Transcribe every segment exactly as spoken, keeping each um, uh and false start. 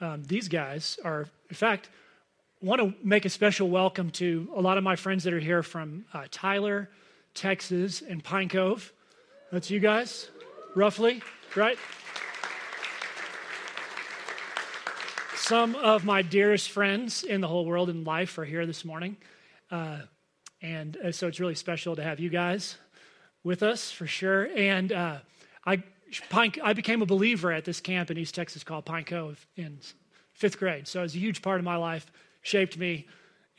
um, these guys are, in fact, want to make a special welcome to a lot of my friends that are here from uh, Tyler, Texas, and Pine Cove. That's you guys, roughly, right? Some of my dearest friends in the whole world and life are here this morning. Uh, and uh, so it's really special to have you guys with us, for sure. And uh, I Pine, I became a believer at this camp in East Texas called Pine Cove in fifth grade. So it was a huge part of my life, shaped me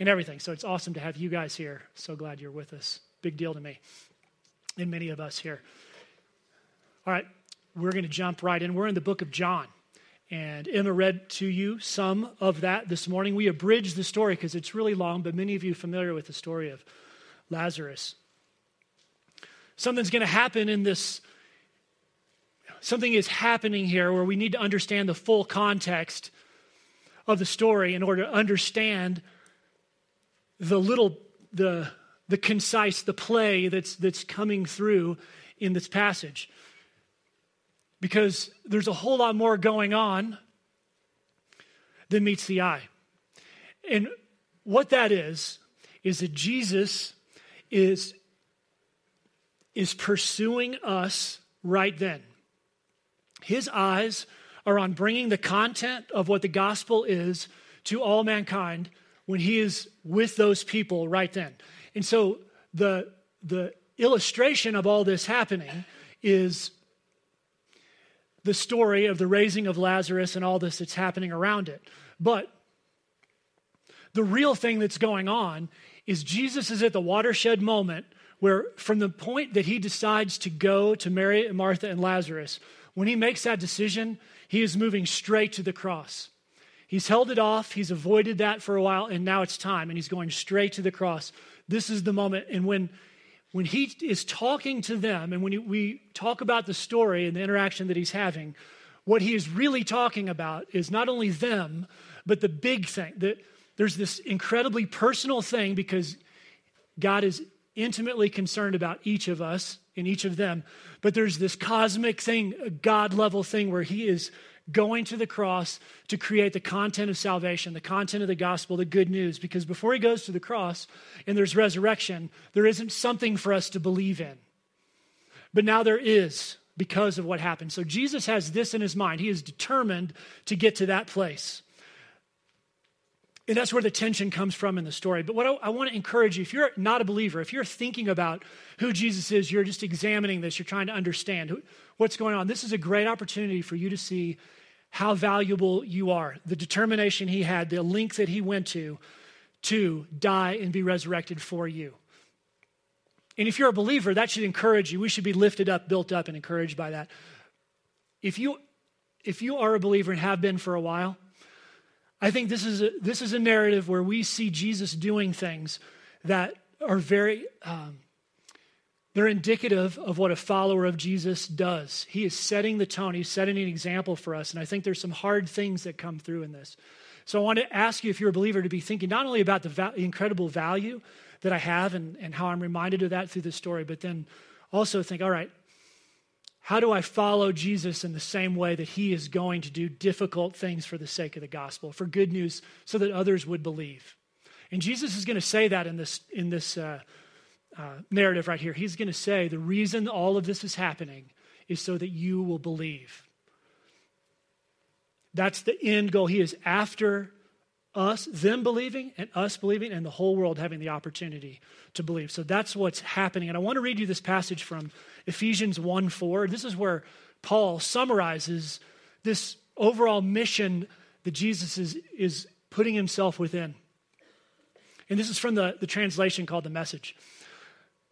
and everything. So it's awesome to have you guys here. So glad you're with us. Big deal to me and many of us here. All right, we're going to jump right in. We're in the book of John. And Emma read to you some of that this morning. We abridged the story because it's really long, but many of you are familiar with the story of Lazarus. Something's going to happen in this Something is happening here where we need to understand the full context of the story in order to understand the little, the the concise, the play that's that's coming through in this passage. Because there's a whole lot more going on than meets the eye. And what that is, is that Jesus is, is pursuing us right then. His eyes are on bringing the content of what the gospel is to all mankind when he is with those people right then. And so the, the illustration of all this happening is the story of the raising of Lazarus and all this that's happening around it. But the real thing that's going on is Jesus is at the watershed moment where from the point that he decides to go to Mary and Martha and Lazarus, when he makes that decision, he is moving straight to the cross. He's held it off, he's avoided that for a while, and now it's time, and he's going straight to the cross. This is the moment, and when when he is talking to them, and when he, we talk about the story and the interaction that he's having, what he is really talking about is not only them, but the big thing. That there's this incredibly personal thing because God is intimately concerned about each of us in each of them, but there's this cosmic thing, a God-level thing where he is going to the cross to create the content of salvation, the content of the gospel, the good news, because before he goes to the cross and there's resurrection, there isn't something for us to believe in. But now there is because of what happened. So Jesus has this in his mind. He is determined to get to that place. And that's where the tension comes from in the story. But what I, I want to encourage you, if you're not a believer, if you're thinking about who Jesus is, you're just examining this, you're trying to understand who, what's going on, this is a great opportunity for you to see how valuable you are, the determination he had, the length that he went to, to die and be resurrected for you. And if you're a believer, that should encourage you. We should be lifted up, built up, and encouraged by that. If you, if you are a believer and have been for a while, I think this is a, this is a narrative where we see Jesus doing things that are very, um, they're indicative of what a follower of Jesus does. He is setting the tone. He's setting an example for us. And I think there's some hard things that come through in this. So I want to ask you, if you're a believer, to be thinking not only about the va- incredible value that I have and, and how I'm reminded of that through this story, but then also think, all right, how do I follow Jesus in the same way that he is going to do difficult things for the sake of the gospel, for good news, so that others would believe? And Jesus is going to say that in this in this uh, uh, narrative right here. He's going to say the reason all of this is happening is so that you will believe. That's the end goal. He is after us, them believing, and us believing, and the whole world having the opportunity to believe. So that's what's happening. And I want to read you this passage from Ephesians one four. This is where Paul summarizes this overall mission that Jesus is, is putting himself within. And this is from the, the translation called The Message.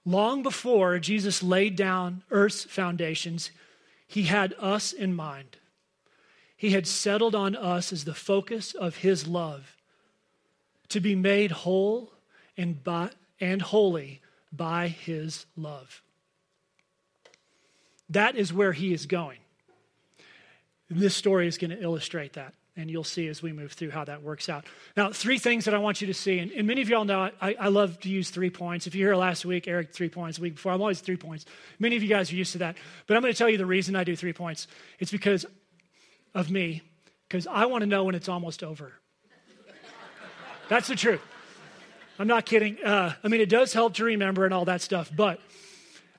Long before Jesus laid down earth's foundations, he had us in mind. He had settled on us as the focus of his love, to be made whole and by, and holy by his love. That is where he is going. This story is going to illustrate that, and you'll see as we move through how that works out. Now, three things that I want you to see, and, and many of y'all know I, I love to use three points. If you were here last week, Eric, three points. The week before, I'm always three points. Many of you guys are used to that, but I'm going to tell you the reason I do three points. It's because of me because I want to know when it's almost over. That's the truth. I'm not kidding. Uh, I mean, it does help to remember and all that stuff, but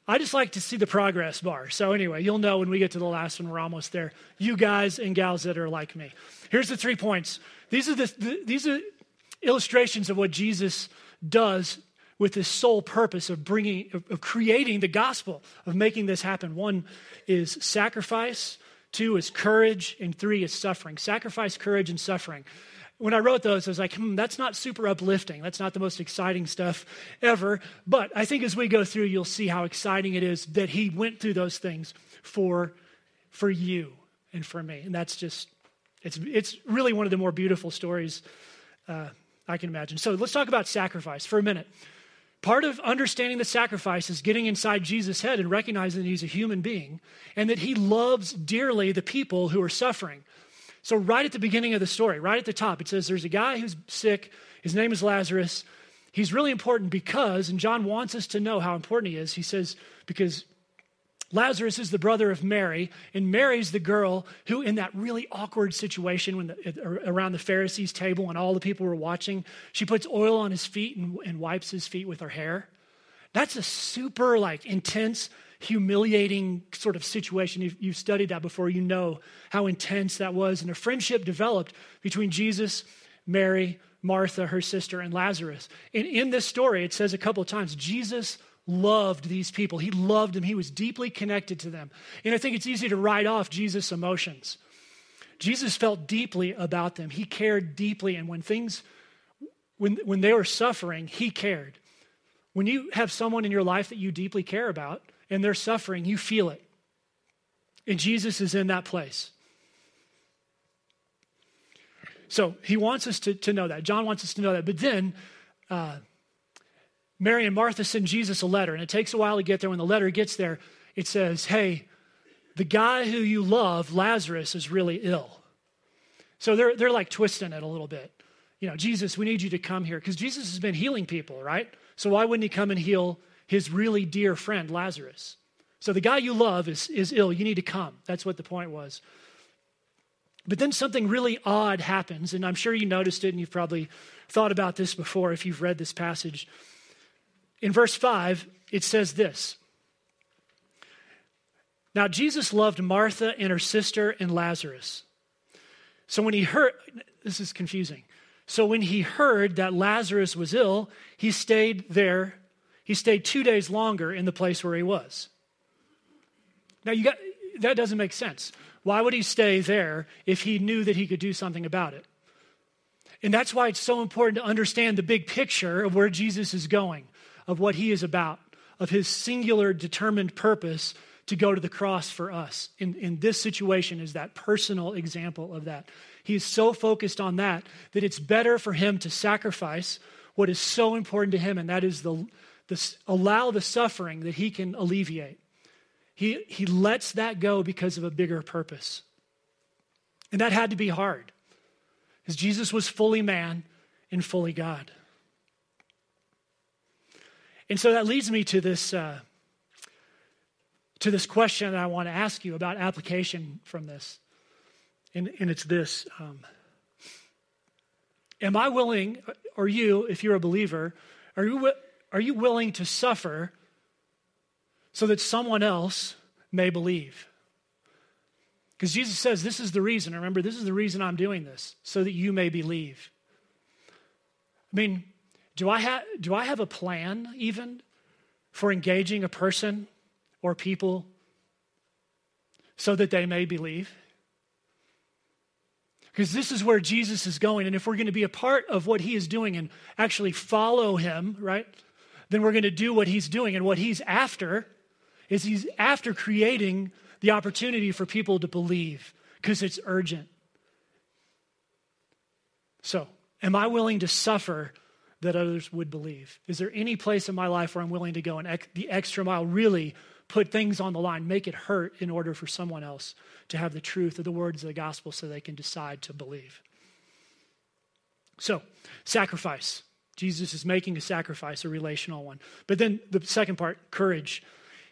I just like to see the progress bar. So anyway, you'll know when we get to the last one, we're almost there. You guys and gals that are like me. Here's the three points. These are the, the these are illustrations of what Jesus does with his sole purpose of bringing, of, of creating the gospel, of making this happen. One is sacrifice, two is courage, and three is suffering. Sacrifice, courage, and suffering. When I wrote those, I was like, hmm, that's not super uplifting. That's not the most exciting stuff ever. But I think as we go through, you'll see how exciting it is that he went through those things for, for you and for me. And that's just, it's it's really one of the more beautiful stories uh, I can imagine. So let's talk about sacrifice for a minute. Part of understanding the sacrifice is getting inside Jesus' head and recognizing that he's a human being and that he loves dearly the people who are suffering. So right at the beginning of the story, right at the top, it says there's a guy who's sick. His name is Lazarus. He's really important because, and John wants us to know how important he is. He says, because Lazarus is the brother of Mary, and Mary's the girl who, in that really awkward situation when the, around the Pharisees' table and all the people were watching, she puts oil on his feet and, and wipes his feet with her hair. That's a super like intense, humiliating sort of situation. You've, you've studied that before. You know how intense that was. And a friendship developed between Jesus, Mary, Martha, her sister, and Lazarus. And in this story, it says a couple of times, Jesus loved these people. He loved them. He was deeply connected to them. And I think it's easy to write off Jesus' emotions. Jesus felt deeply about them. He cared deeply. And when things, when, when they were suffering, he cared. When you have someone in your life that you deeply care about and they're suffering, you feel it. And Jesus is in that place. So he wants us to, to know that. John wants us to know that. But then, uh, Mary and Martha send Jesus a letter, and it takes a while to get there. When the letter gets there, it says, hey, the guy who you love, Lazarus, is really ill. So they're they're like twisting it a little bit. You know, Jesus, we need you to come here, because Jesus has been healing people, right? So why wouldn't he come and heal his really dear friend, Lazarus? So the guy you love is, is ill. You need to come. That's what the point was. But then something really odd happens, and I'm sure you noticed it, and you've probably thought about this before if you've read this passage. In verse five, it says this. Now, Jesus loved Martha and her sister and Lazarus. So when he heard, this is confusing. So when he heard that Lazarus was ill, he stayed there. He stayed two days longer in the place where he was. Now, you got, that doesn't make sense. Why would he stay there if he knew that he could do something about it? And that's why it's so important to understand the big picture of where Jesus is going, of what he is about, of his singular determined purpose to go to the cross for us. In, in this situation is that personal example of that. He is so focused on that, that it's better for him to sacrifice what is so important to him, and that is the, the allow the suffering that he can alleviate. He, he lets that go because of a bigger purpose. And that had to be hard, because Jesus was fully man and fully God. And so that leads me to this uh, to this question that I want to ask you about application from this. And, and it's this. Um, am I willing, or you, if you're a believer, are you, are you willing to suffer so that someone else may believe? Because Jesus says, this is the reason. Remember, this is the reason I'm doing this, so that you may believe. I mean, Do I, ha- do I have a plan even for engaging a person or people so that they may believe? Because this is where Jesus is going. And if we're going to be a part of what he is doing and actually follow him, right, then we're going to do what he's doing. And what he's after is he's after creating the opportunity for people to believe, because it's urgent. So am I willing to suffer that others would believe? Is there any place in my life where I'm willing to go and ex- the extra mile, really put things on the line, make it hurt in order for someone else to have the truth of the words of the gospel so they can decide to believe? So, sacrifice. Jesus is making a sacrifice, a relational one. But then the second part, courage.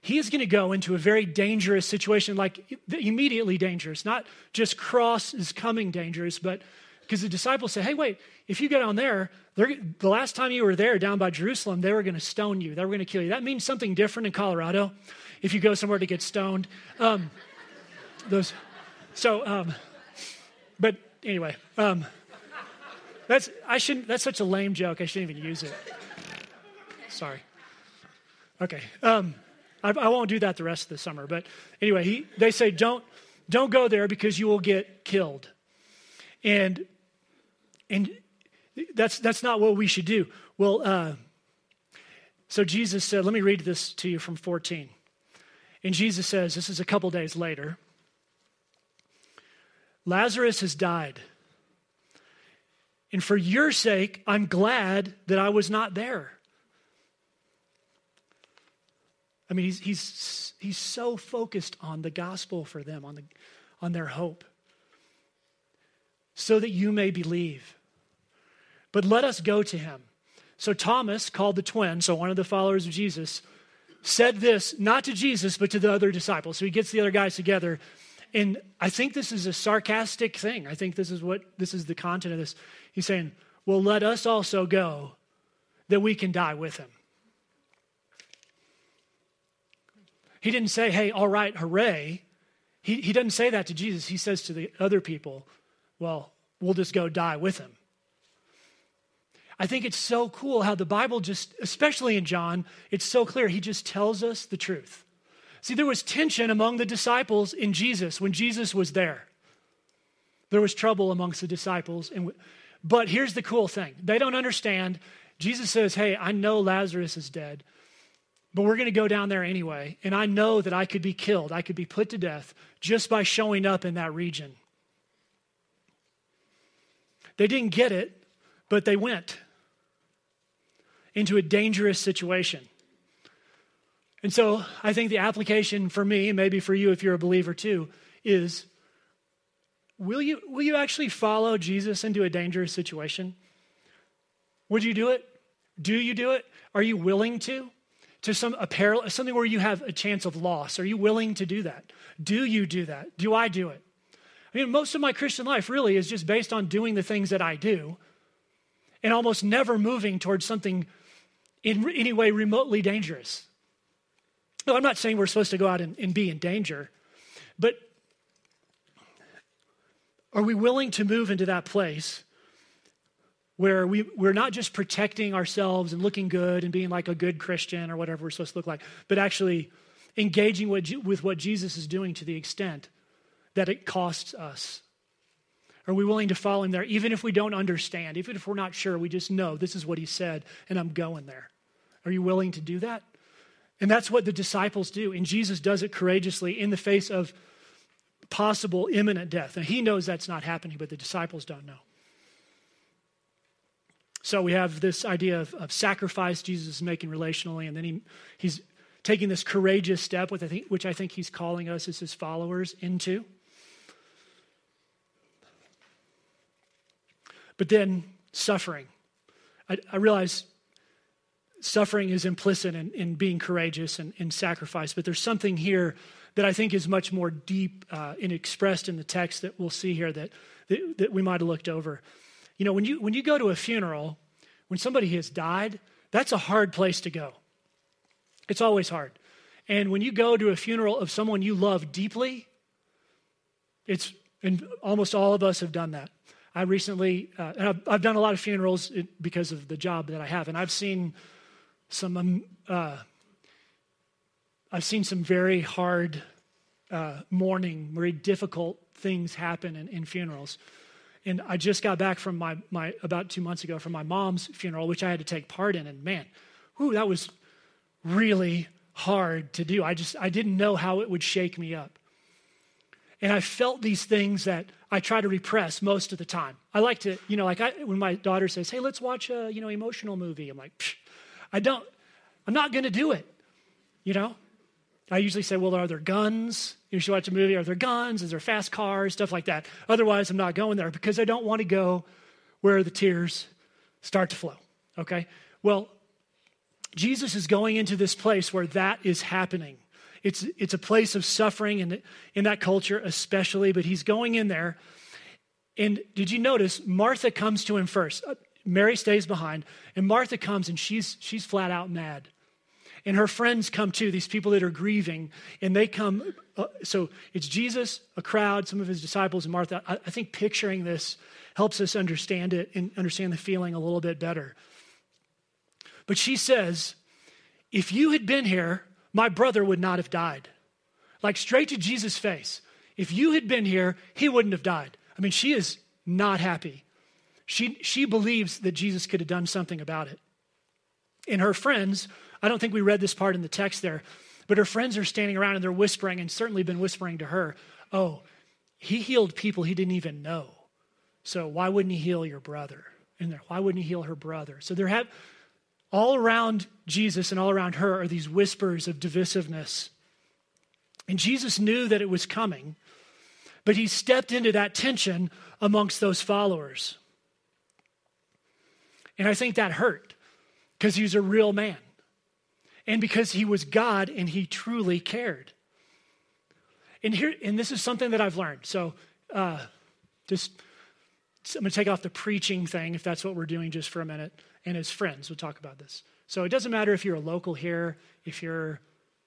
he is going to go into a very dangerous situation, like immediately dangerous, not just cross is coming dangerous, but because the disciples say, hey, wait, if you get on there, the last time you were there down by Jerusalem, they were going to stone you. They were going to kill you. That means something different in Colorado if you go somewhere to get stoned. Um, those, so, um, but anyway, um, that's, I shouldn't, that's such a lame joke. I shouldn't even use it. Sorry. Okay. Um, I, I won't do that the rest of the summer, but anyway, he, they say, don't, don't go there because you will get killed. And, and that's, that's not what we should do. Well, uh, so Jesus said, let me read this to you from fourteen. And Jesus says, this is a couple days later. Lazarus has died. And for your sake, I'm glad that I was not there. I mean, he's he's he's so focused on the gospel for them, on the on their hope, so that you may believe. But let us go to him. So Thomas, called the twin, so one of the followers of Jesus, said this, not to Jesus, but to the other disciples. So he gets the other guys together. And I think this is a sarcastic thing. I think this is what, this is the content of this. He's saying, well, let us also go that we can die with him. He didn't say, hey, all right, hooray. He, he doesn't say that to Jesus. He says to the other people, well, we'll just go die with him. I think it's so cool how the Bible just, especially in John, it's so clear. He just tells us the truth. See, there was tension among the disciples in Jesus when Jesus was there. There was trouble amongst the disciples. And w- but here's the cool thing. They don't understand. Jesus says, hey, I know Lazarus is dead, but we're going to go down there anyway. And I know that I could be killed. I could be put to death just by showing up in that region. They didn't get it, but they went into a dangerous situation. And so I think the application for me, and maybe for you if you're a believer too, is will you will you actually follow Jesus into a dangerous situation? Would you do it? Do you do it? Are you willing to? To some a peril, something where you have a chance of loss. Are you willing to do that? Do you do that? Do I do it? I mean, most of my Christian life really is just based on doing the things that I do and almost never moving towards something in any way remotely dangerous. No, I'm not saying we're supposed to go out and, and be in danger, but are we willing to move into that place where we, we're not just protecting ourselves and looking good and being like a good Christian or whatever we're supposed to look like, but actually engaging with, with what Jesus is doing to the extent that it costs us? Are we willing to follow him there, even if we don't understand, even if we're not sure, we just know this is what he said and I'm going there? Are you willing to do that? And that's what the disciples do. And Jesus does it courageously in the face of possible imminent death. And he knows that's not happening, but the disciples don't know. So we have this idea of, of sacrifice Jesus is making relationally, and then he he's taking this courageous step, with I think, which I think he's calling us as his followers into. But then suffering. I, I realize suffering is implicit in, in being courageous and in sacrifice, but there's something here that I think is much more deep uh, and expressed in the text that we'll see here that, that, that we might have looked over. You know, when you when you go to a funeral, when somebody has died, that's a hard place to go. It's always hard. And when you go to a funeral of someone you love deeply, it's, and almost all of us have done that. I recently, uh, and I've, I've done a lot of funerals because of the job that I have, and I've seen some, um, uh, I've seen some very hard uh, mourning, very difficult things happen in, in funerals. And I just got back from my, my, about two months ago from my mom's funeral, which I had to take part in. And man, whew, that was really hard to do. I just, I didn't know how it would shake me up. And I felt these things that I try to repress most of the time. I like to, you know, like I, when my daughter says, hey, let's watch a, you know, emotional movie. I'm like, Psh, I don't, I'm not going to do it. You know, I usually say, well, are there guns? You should watch a movie. Are there guns? Is there fast cars? Stuff like that. Otherwise, I'm not going there because I don't want to go where the tears start to flow, okay? Well, Jesus is going into this place where that is happening. It's it's a place of suffering in, the, in that culture especially, but he's going in there. And did you notice Martha comes to him first? Mary stays behind, and Martha comes, and she's she's flat out mad. And her friends come too, these people that are grieving, and they come. Uh, so it's Jesus, a crowd, some of his disciples, and Martha. I, I think picturing this helps us understand it and understand the feeling a little bit better. But she says, if you had been here, my brother would not have died. Like straight to Jesus' face. If you had been here, he wouldn't have died. I mean, she is not happy. She she believes that Jesus could have done something about it. And her friends, I don't think we read this part in the text there, but her friends are standing around and they're whispering, and certainly been whispering to her, oh, he healed people he didn't even know. So why wouldn't he heal your brother? And why wouldn't he heal her brother? So there have, all around Jesus and all around her are these whispers of divisiveness. And Jesus knew that it was coming, but he stepped into that tension amongst those followers. And I think that hurt because he was a real man and because he was God and he truly cared. And here, and this is something that I've learned. So uh, just, I'm gonna take off the preaching thing if that's what we're doing just for a minute. And as friends, we'll talk about this. So it doesn't matter if you're a local here, if you're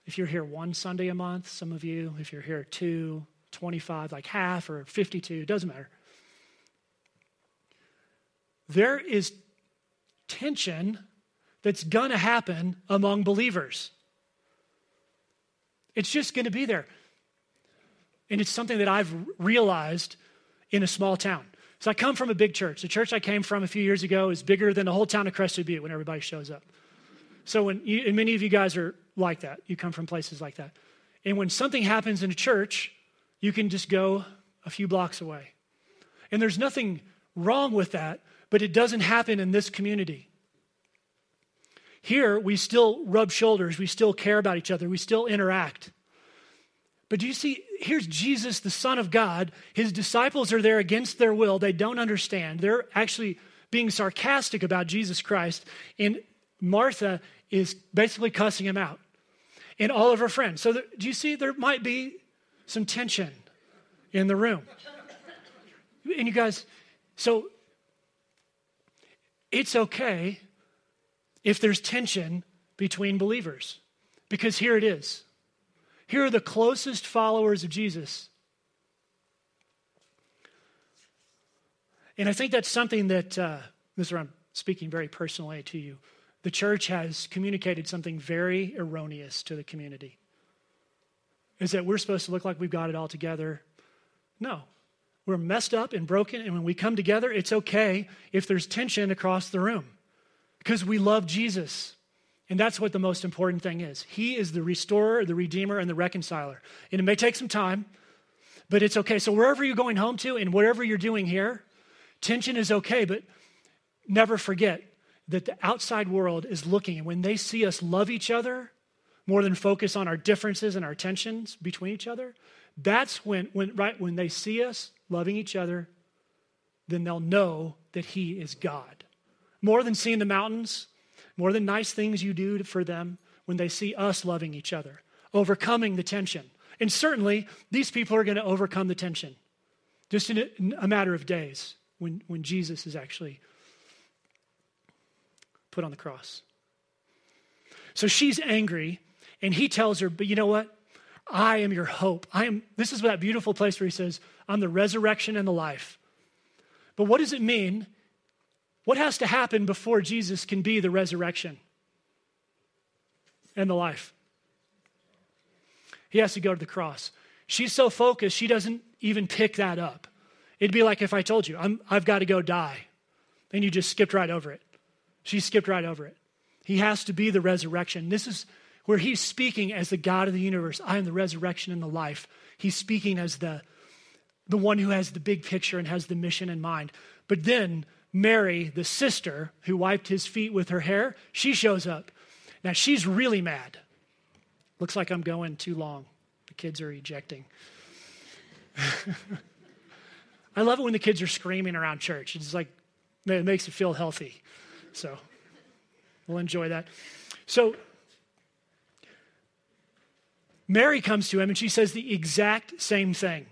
if you're here one Sunday a month, some of you, if you're here two, twenty-five, like half, or fifty-two, it doesn't matter. There is tension that's gonna happen among believers. It's just gonna be there. And it's something that I've realized in a small town. So I come from a big church. The church I came from a few years ago is bigger than the whole town of Crested Butte when everybody shows up. So when you, and many of you guys are like that. You come from places like that. And when something happens in a church, you can just go a few blocks away. And there's nothing wrong with that, but it doesn't happen in this community. Here, we still rub shoulders. We still care about each other. We still interact. But do you see, here's Jesus, the Son of God. His disciples are there against their will. They don't understand. They're actually being sarcastic about Jesus Christ. And Martha is basically cussing him out. And all of her friends. So there, do you see, there might be some tension in the room. And you guys, so it's okay if there's tension between believers. Because here it is. Here are the closest followers of Jesus. And I think that's something that, uh, this is where I'm speaking very personally to you. The church has communicated something very erroneous to the community. Is that we're supposed to look like we've got it all together. No, we're messed up and broken. And when we come together, it's okay if there's tension across the room because we love Jesus. And that's what the most important thing is. He is the restorer, the redeemer, and the reconciler. And it may take some time, but it's okay. So wherever you're going home to and whatever you're doing here, tension is okay, but never forget that the outside world is looking. And when they see us love each other more than focus on our differences and our tensions between each other, that's when, when right, when they see us loving each other, then they'll know that he is God. More than seeing the mountains, more than nice things you do for them, when they see us loving each other, overcoming the tension. And certainly, these people are going to overcome the tension just in a, in a matter of days when, when Jesus is actually put on the cross. So she's angry, and he tells her, but you know what? I am your hope. I am. This is that beautiful place where he says, I'm the resurrection and the life. But what does it mean? What has to happen before Jesus can be the resurrection and the life? He has to go to the cross. She's so focused, she doesn't even pick that up. It'd be like if I told you, I'm, I've got to go die, and you just skipped right over it. She skipped right over it. He has to be the resurrection. This is where he's speaking as the God of the universe. I am the resurrection and the life. He's speaking as the, the one who has the big picture and has the mission in mind. But then Mary, the sister who wiped his feet with her hair, she shows up. Now she's really mad. Looks like I'm going too long. The kids are ejecting. I love it when the kids are screaming around church. It's like, it makes you feel healthy. So we'll enjoy that. So Mary comes to him and she says the exact same thing.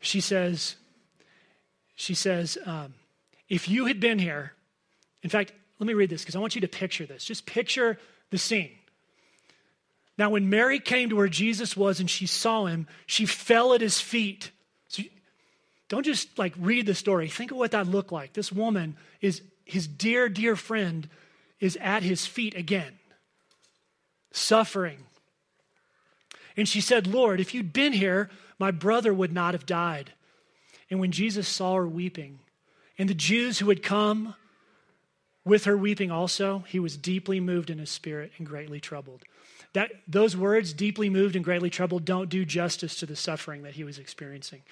She says, she says, um, if you had been here, in fact, let me read this because I want you to picture this. Just picture the scene. Now, when Mary came to where Jesus was and she saw him, she fell at his feet. So don't just like read the story. Think of what that looked like. This woman is his dear, dear friend is at his feet again, suffering. And she said, Lord, if you'd been here, my brother would not have died. And when Jesus saw her weeping, and the Jews who had come with her weeping also, he was deeply moved in his spirit and greatly troubled. That, those words, deeply moved and greatly troubled, don't do justice to the suffering that he was experiencing.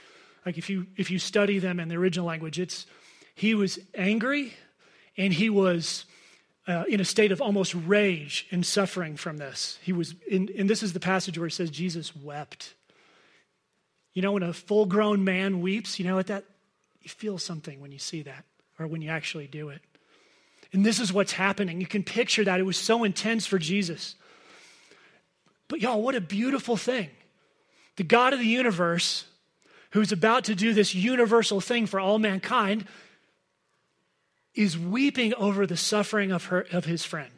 Like if you if you study them in the original language, it's he was angry and he was uh, in a state of almost rage and suffering from this. He was, in, and this is the passage where it says Jesus wept. You know, when a full-grown man weeps, you know what that, you feel something when you see that or when you actually do it. And this is what's happening. You can picture that. It was so intense for Jesus. But y'all, what a beautiful thing. The God of the universe, who's about to do this universal thing for all mankind, is weeping over the suffering of her of his friend.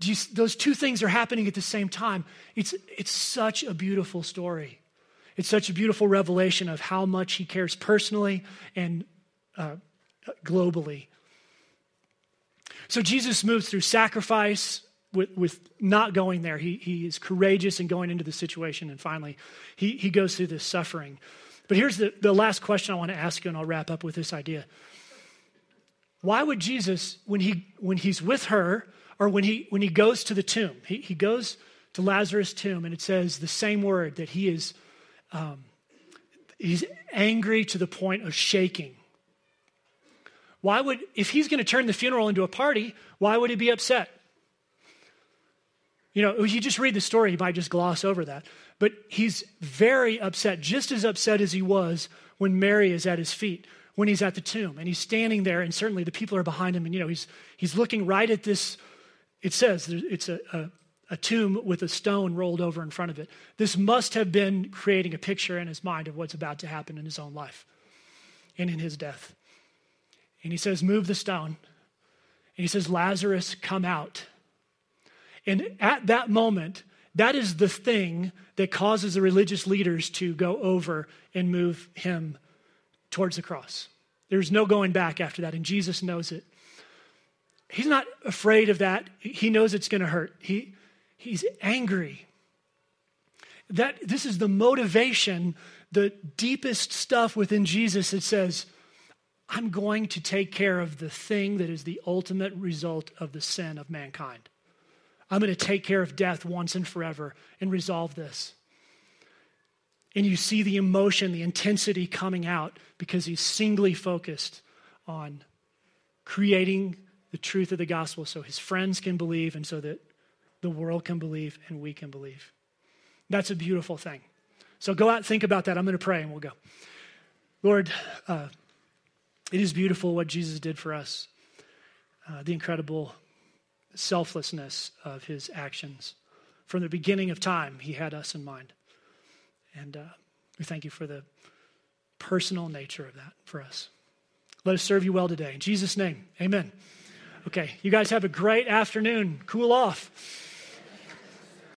Do you, those two things are happening at the same time. It's, it's such a beautiful story. It's such a beautiful revelation of how much he cares personally and uh, globally. So Jesus moves through sacrifice with, with not going there. He, he is courageous in going into the situation, and finally he, he goes through this suffering. But here's the, the last question I want to ask you, and I'll wrap up with this idea. Why would Jesus, when he when he's with her, or when he when he goes to the tomb, he, he goes to Lazarus' tomb, and it says the same word that he is um, he's angry to the point of shaking. Why would, if he's going to turn the funeral into a party, why would he be upset? You know, you just read the story, you might just gloss over that. But he's very upset, just as upset as he was when Mary is at his feet, when he's at the tomb. And he's standing there, and certainly the people are behind him. And, you know, he's he's looking right at this. It says it's a, a, a tomb with a stone rolled over in front of it. This must have been creating a picture in his mind of what's about to happen in his own life and in his death. And he says, move the stone. And he says, Lazarus, come out. And at that moment, that is the thing that causes the religious leaders to go over and move him towards the cross. There's no going back after that. And Jesus knows it. He's not afraid of that. He knows it's going to hurt. He, he's angry. That this is the motivation, the deepest stuff within Jesus that says, I'm going to take care of the thing that is the ultimate result of the sin of mankind. I'm going to take care of death once and forever and resolve this. And you see the emotion, the intensity coming out because he's singly focused on creating the truth of the gospel so his friends can believe and so that the world can believe and we can believe. That's a beautiful thing. So go out and think about that. I'm going to pray and we'll go. Lord, uh, it is beautiful what Jesus did for us, uh, the incredible selflessness of his actions. From the beginning of time, he had us in mind. And uh, we thank you for the personal nature of that for us. Let us serve you well today. In Jesus' name, amen. Okay, you guys have a great afternoon. Cool off.